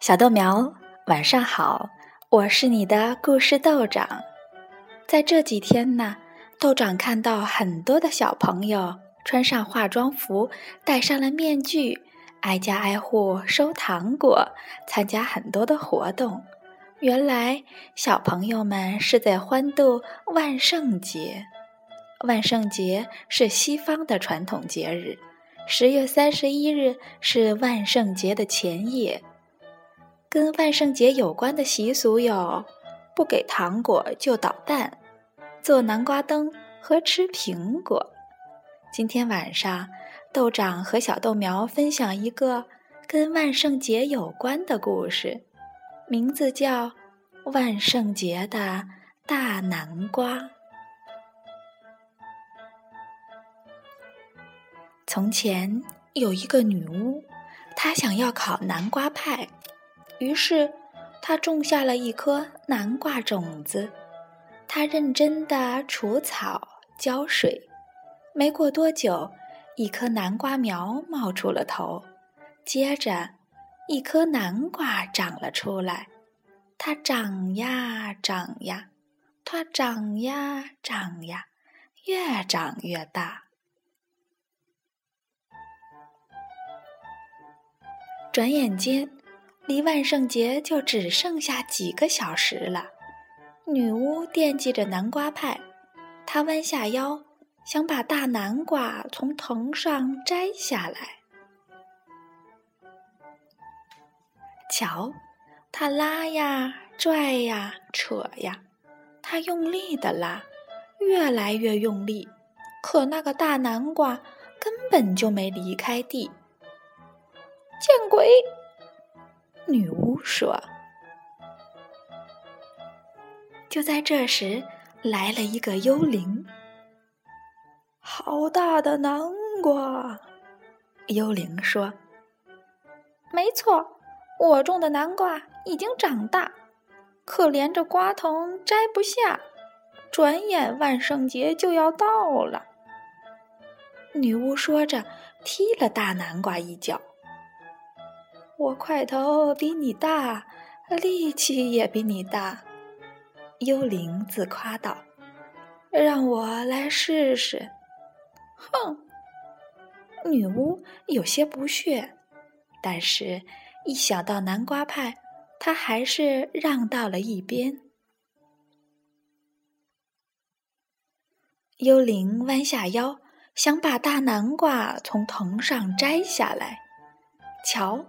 小豆苗，晚上好，我是你的故事豆长。在这几天呢，豆长看到很多的小朋友穿上化妆服，戴上了面具，挨家挨户收糖果，参加很多的活动。原来小朋友们是在欢度万圣节。万圣节是西方的传统节日，10月31日是万圣节的前夜。跟万圣节有关的习俗有不给糖果就捣蛋、做南瓜灯和吃苹果。今天晚上，豆长和小豆苗分享一个跟万圣节有关的故事，名字叫《万圣节的大南瓜》。从前有一个女巫，她想要烤南瓜派，于是他种下了一颗南瓜种子，他认真地除草、浇水。没过多久，一颗南瓜苗冒出了头，接着一颗南瓜长了出来。它长呀长呀，它长呀长呀，越长越大。转眼间，离万圣节就只剩下几个小时了。女巫惦记着南瓜派，她弯下腰，想把大南瓜从藤上摘下来。瞧，她拉呀、拽呀、扯呀，她用力地拉，越来越用力，可那个大南瓜根本就没离开地。见鬼！女巫说。就在这时，来了一个幽灵。好大的南瓜！幽灵说。没错，我种的南瓜已经长大，可连着瓜藤摘不下，转眼万圣节就要到了。女巫说着，踢了大南瓜一脚。我块头比你大，力气也比你大，幽灵自夸道，让我来试试。哼！女巫有些不屑，但是一想到南瓜派，她还是让到了一边。幽灵弯下腰，想把大南瓜从藤上摘下来。瞧，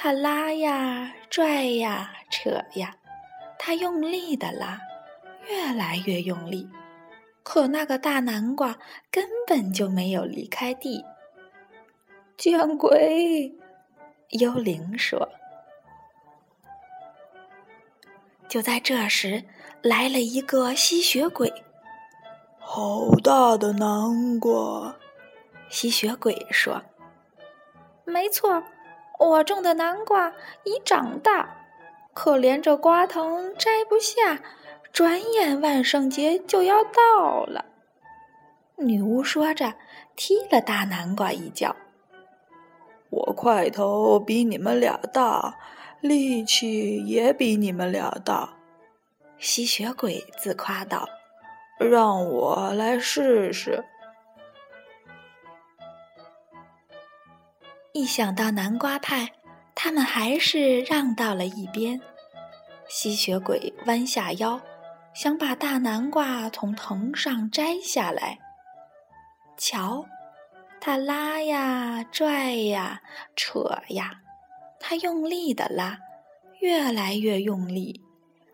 他拉呀、拽呀、扯呀，他用力地拉，越来越用力，可那个大南瓜根本就没有离开地。见鬼！幽灵说。就在这时，来了一个吸血鬼。好大的南瓜！吸血鬼说。没错，我种的南瓜已长大，可连着瓜藤摘不下，转眼万圣节就要到了。女巫说着，踢了大南瓜一脚。我块头比你们俩大，力气也比你们俩大。吸血鬼自夸道，让我来试试。一想到南瓜派，他们还是让到了一边。吸血鬼弯下腰，想把大南瓜从藤上摘下来。瞧，他拉呀、拽呀、扯呀，他用力地拉，越来越用力，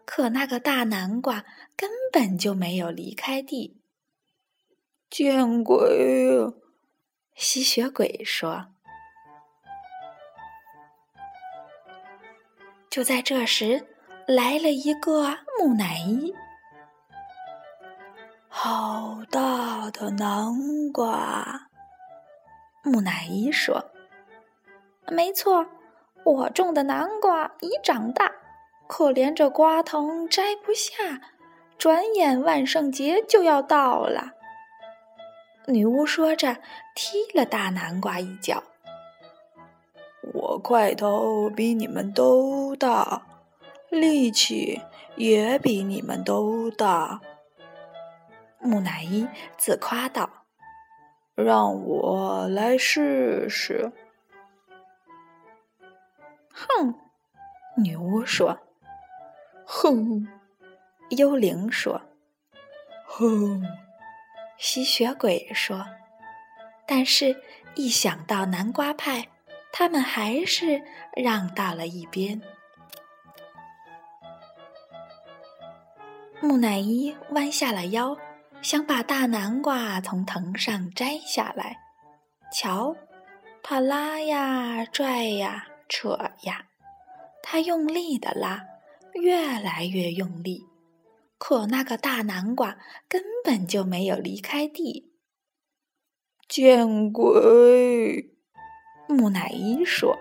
可那个大南瓜根本就没有离开地。见鬼！吸血鬼说。就在这时，来了一个木乃伊。好大的南瓜！木乃伊说。没错，我种的南瓜已长大，可连着瓜藤摘不下，转眼万圣节就要到了。女巫说着，踢了大南瓜一脚。我块头比你们都大，力气也比你们都大。”木乃伊自夸道：“让我来试试。”哼，女巫说。哼，幽灵说。哼，吸血鬼说。但是一想到南瓜派，他们还是让到了一边。木乃伊弯下了腰，想把大南瓜从藤上摘下来。瞧，他拉呀拽呀扯呀，他用力的拉，越来越用力，可那个大南瓜根本就没有离开地。见鬼！木乃伊说。